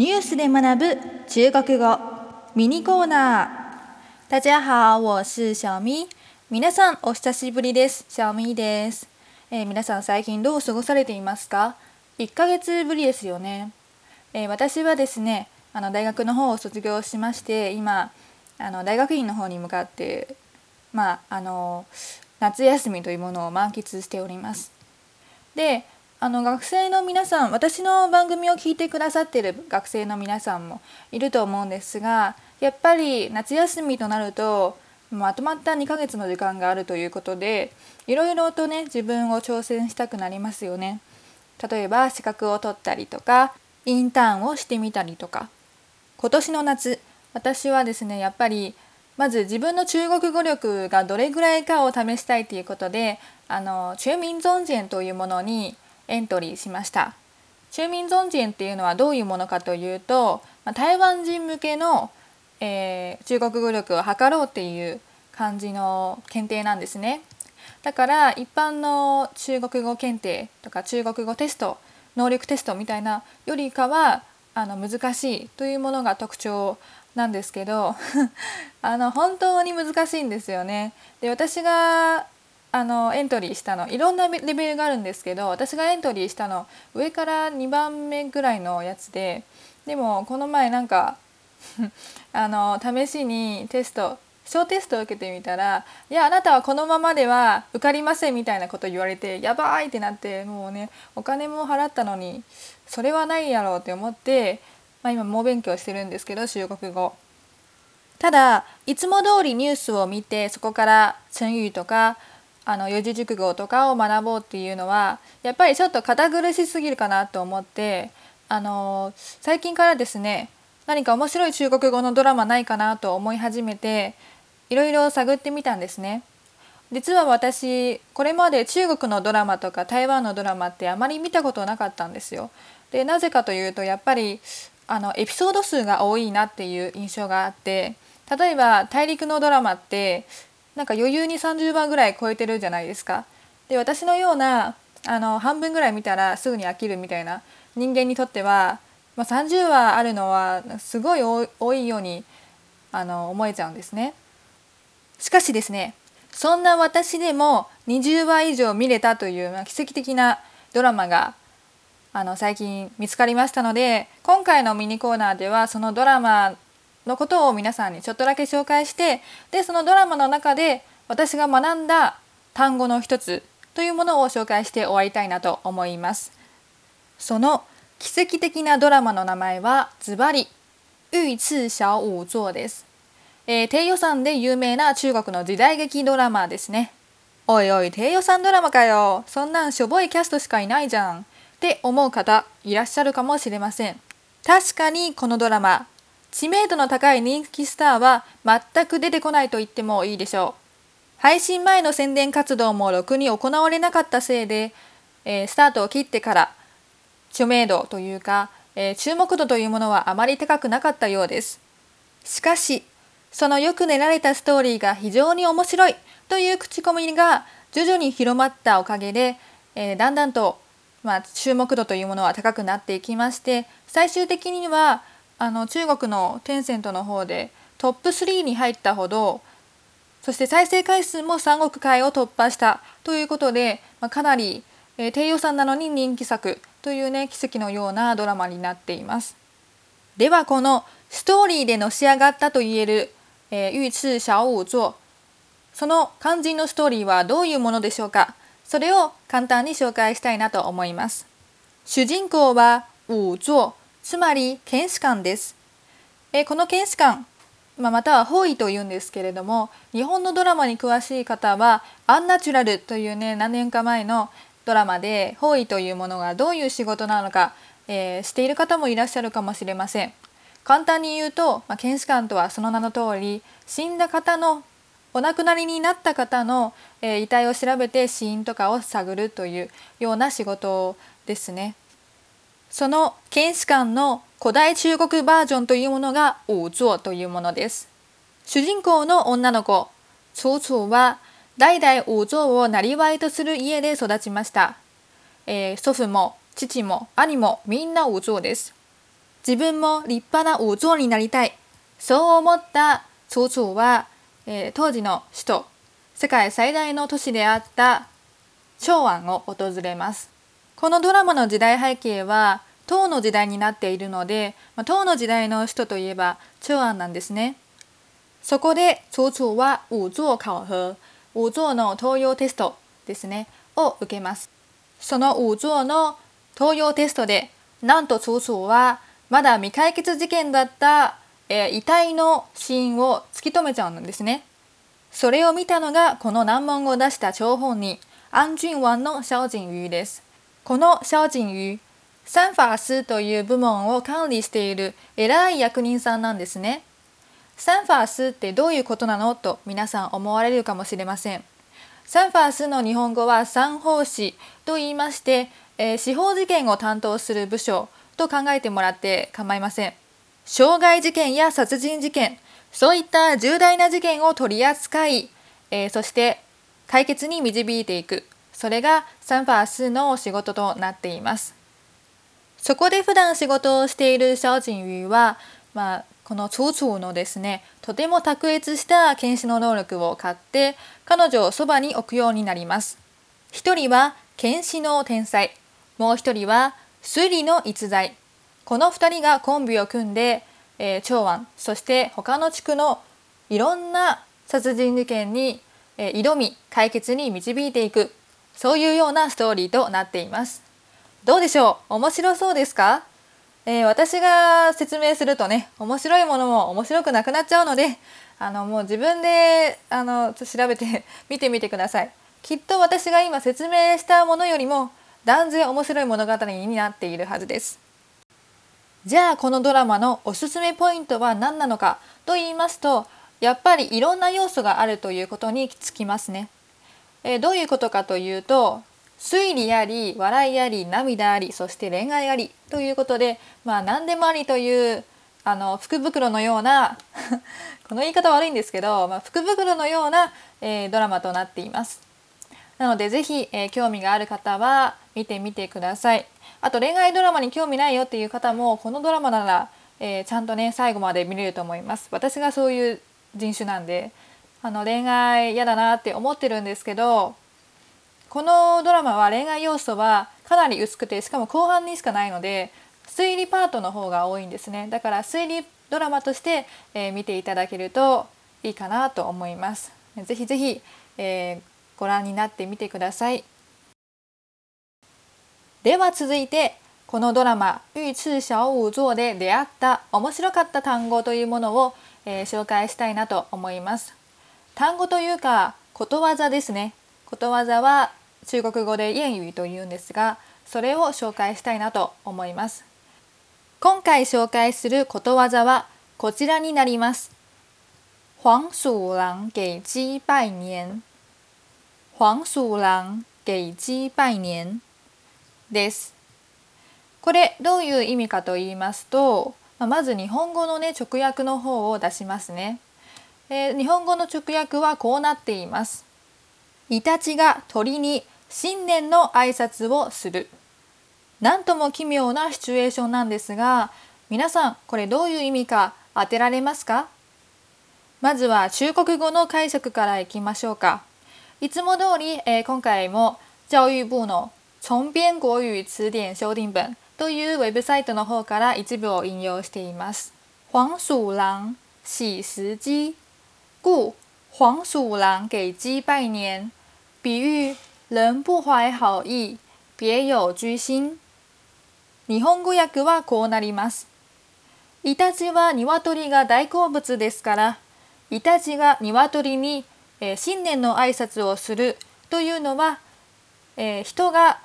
ニュースで学ぶ中国語ミニコーナー。大家好，我是小咪。皆さんお久しぶりです。小咪です。皆さん最近どう過ごされていますか？1ヶ月ぶりですよね。私はですね、大学の方を卒業しまして、今大学院の方に向かって、夏休みというものを満喫しております。で、学生の皆さん、私の番組を聞いてくださっている学生の皆さんもいると思うんですが、やっぱり夏休みとなるとまとまった2ヶ月の時間があるということで、いろいろとね、自分を挑戦したくなりますよね。例えば資格を取ったりとか、インターンをしてみたりとか。今年の夏、私はですね、やっぱりまず自分の中国語力がどれぐらいかを試したいということで、中民尊研というものにエントリーしました。中民尊研っていうのはどういうものかというと、台湾人向けの、中国語力を測ろうっていう感じの検定なんですね。だから一般の中国語検定とか中国語テスト、能力テストみたいなよりかは難しいというものが特徴なんですけど本当に難しいんですよね。で、私がエントリーしたの、いろんなレベルがあるんですけど、私がエントリーしたの上から2番目ぐらいのやつで、でもこの前なんか試しに小テストを受けてみたら、いや、あなたはこのままでは受かりませんみたいなこと言われて、やばいってなって、もうね、お金も払ったのにそれはないやろうって思って、今猛勉強してるんですけど、中国語。ただいつも通りニュースを見て、そこから成語とか四字熟語とかを学ぼうっていうのはやっぱりちょっと堅苦しすぎるかなと思って、最近からですね、何か面白い中国語のドラマないかなと思い始めて、いろいろ探ってみたんですね。実は私、これまで中国のドラマとか台湾のドラマってあまり見たことなかったんですよ。で、なぜかというと、やっぱりエピソード数が多いなっていう印象があって、例えば大陸のドラマってなんか余裕に30話ぐらい超えてるじゃないですか。で、私のような半分ぐらい見たらすぐに飽きるみたいな人間にとっては、30話あるのはすごい多いように思えちゃうんですね。しかしですね、そんな私でも20話以上見れたという、奇跡的なドラマが最近見つかりましたので、今回のミニコーナーではそのドラマのことを皆さんにちょっとだけ紹介して、で、そのドラマの中で私が学んだ単語の一つというものを紹介して終わりたいなと思います。その奇跡的なドラマの名前はズバリ御赐小仵作です。低予算で有名な中国の時代劇ドラマですね。おいおい、低予算ドラマかよ、そんなんしょぼいキャストしかいないじゃんって思う方いらっしゃるかもしれません。確かにこのドラマ、知名度の高い人気スターは全く出てこないと言ってもいいでしょう。配信前の宣伝活動もろくに行われなかったせいで、スタートを切ってから著名度というか、注目度というものはあまり高くなかったようです。しかし、そのよく練られたストーリーが非常に面白いという口コミが徐々に広まったおかげで、だんだんと、注目度というものは高くなっていきまして、最終的には中国のテンセントの方でトップ3に入ったほど、そして再生回数も3億回を突破したということで、かなり低予算なのに人気作というね、奇跡のようなドラマになっています。では、このストーリーでのし上がったといえる御赐小仵作、その肝心のストーリーはどういうものでしょうか。それを簡単に紹介したいなと思います。主人公は仵作、つまり検視官です。この検視官、または法医というんですけれども、日本のドラマに詳しい方はアンナチュラルというね、何年か前のドラマで法医というものがどういう仕事なのか、知っている方もいらっしゃるかもしれません。簡単に言うと、検視官とはその名の通り、死んだ方の、お亡くなりになった方の、遺体を調べて死因とかを探るというような仕事ですね。その検視官の古代中国バージョンというものが仵作というものです。主人公の女の子、楚楚は代々仵作を生業とする家で育ちました。祖父も父も兄もみんな仵作です。自分も立派な武将になりたい。そう思った楚々は、当時の首都、世界最大の都市であった長安を訪れます。このドラマの時代背景は唐の時代になっているので、唐の時代の首都といえば長安なんですね。そこで楚々は武将考核、武将の登用テストですね、を受けます。その武将の登用テストで、なんと楚々はまだ未解決事件だった遺体の死因を突き止めちゃうんですね。それを見たのがこの難問を出した張本人、安郡王の蕭景瑜です。この蕭景瑜、三法司という部門を管理している偉い役人さんなんですね。三法司ってどういうことなのと皆さん思われるかもしれません。三法司の日本語は三法司と言いまして、司法事件を担当する部署と考えてもらって構いません。傷害事件や殺人事件、そういった重大な事件を取り扱い、そして解決に導いていく、それが三法司の仕事となっています。そこで普段仕事をしている蕭景瑜は、この楚々のですね、とても卓越した検視の能力を買って、彼女をそばに置くようになります。一人は検視の天才、もう一人は推理の逸材。この2人がコンビを組んで、長安、そして他の地区のいろんな殺人事件に、挑み解決に導いていく、そういうようなストーリーとなっています。どうでしょう？面白そうですか？私が説明するとね、面白いものも面白くなくなっちゃうので、もう自分で調べて見てみてください。きっと私が今説明したものよりも断然面白い物語になっているはずです。じゃあこのドラマのおすすめポイントは何なのかと言いますと、やっぱりいろんな要素があるということにつきますね。どういうことかというと、推理あり、笑いあり、涙あり、そして恋愛ありということで、何でもありという福袋のようなこの言い方悪いんですけど、福袋のような、ドラマとなっています。なのでぜひ、興味がある方は見てみてください。あと恋愛ドラマに興味ないよっていう方もこのドラマなら、ちゃんとね最後まで見れると思います。私がそういう人種なんで恋愛嫌だなって思ってるんですけど、このドラマは恋愛要素はかなり薄くて、しかも後半にしかないので推理パートの方が多いんですね。だから推理ドラマとして、見ていただけるといいかなと思います。ぜひぜひ、ご覧になってみてください。では続いて、このドラマ「遇刺小仵作」で出会った面白かった単語というものを、紹介したいなと思います。単語というかことわざですね。ことわざは中国語で諺語というんですが、それを紹介したいなと思います。今回紹介することわざはこちらになります。黄鼠狼給鸡拜年。黄鼠狼給鸡拜年。です。これどういう意味かと言いますと、まず日本語のね直訳の方を出しますね。日本語の直訳はこうなっています。イタチが鳥に新年の挨拶をする。なんとも奇妙なシチュエーションなんですが、皆さんこれどういう意味か当てられますか？まずは中国語の解釈からいきましょうか。いつも通り、今回も教育部の重編国語詞典修訂本というウェブサイトの方から一部を引用しています。黄鼠狼喜食鸡，故黄鼠狼给鸡拜年，比喻人不怀好意、别有居心。日本語訳はこうなります。イタチは鶏が大好物ですから、イタチが鶏に、新年の挨拶をするというのは、人が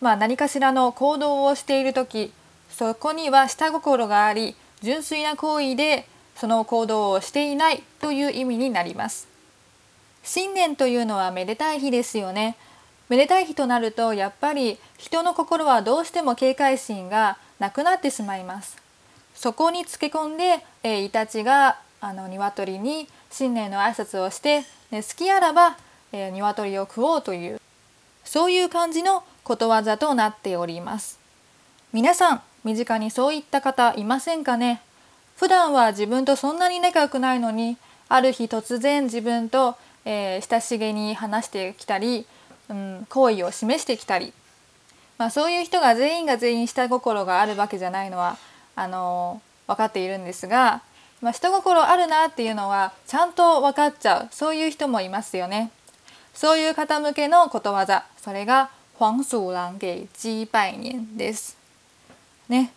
何かしらの行動をしているとき、そこには下心があり、純粋な行為でその行動をしていないという意味になります。新年というのはめでたい日ですよね。めでたい日となると、やっぱり人の心はどうしても警戒心がなくなってしまいます。そこにつけ込んで、イタチが鶏に新年の挨拶をして、好きあらば、鶏を食おうという、そういう感じのことわざとなっております。皆さん身近にそういった方いませんかね。普段は自分とそんなに仲良くないのに、ある日突然自分と、親しげに話してきたり、好意を示してきたり、そういう人が全員下心があるわけじゃないのは分かっているんですが、下心あるなっていうのはちゃんと分かっちゃう、そういう人もいますよね。そういう方向けのことわざ、それが黄鼠狼给鸡拜年ですね。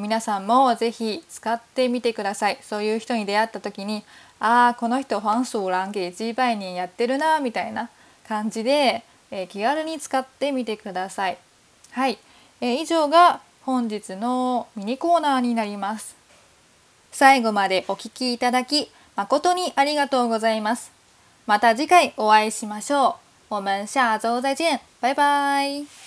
皆さんもぜひ使ってみてください。そういう人に出会った時に、ああこの人黄鼠狼给鸡拜年やってるなみたいな感じで、気軽に使ってみてください。はい、以上が本日のミニコーナーになります。最後までお聞きいただき誠にありがとうございます。また次回お会いしましょう。我们下周再见。バイバイ。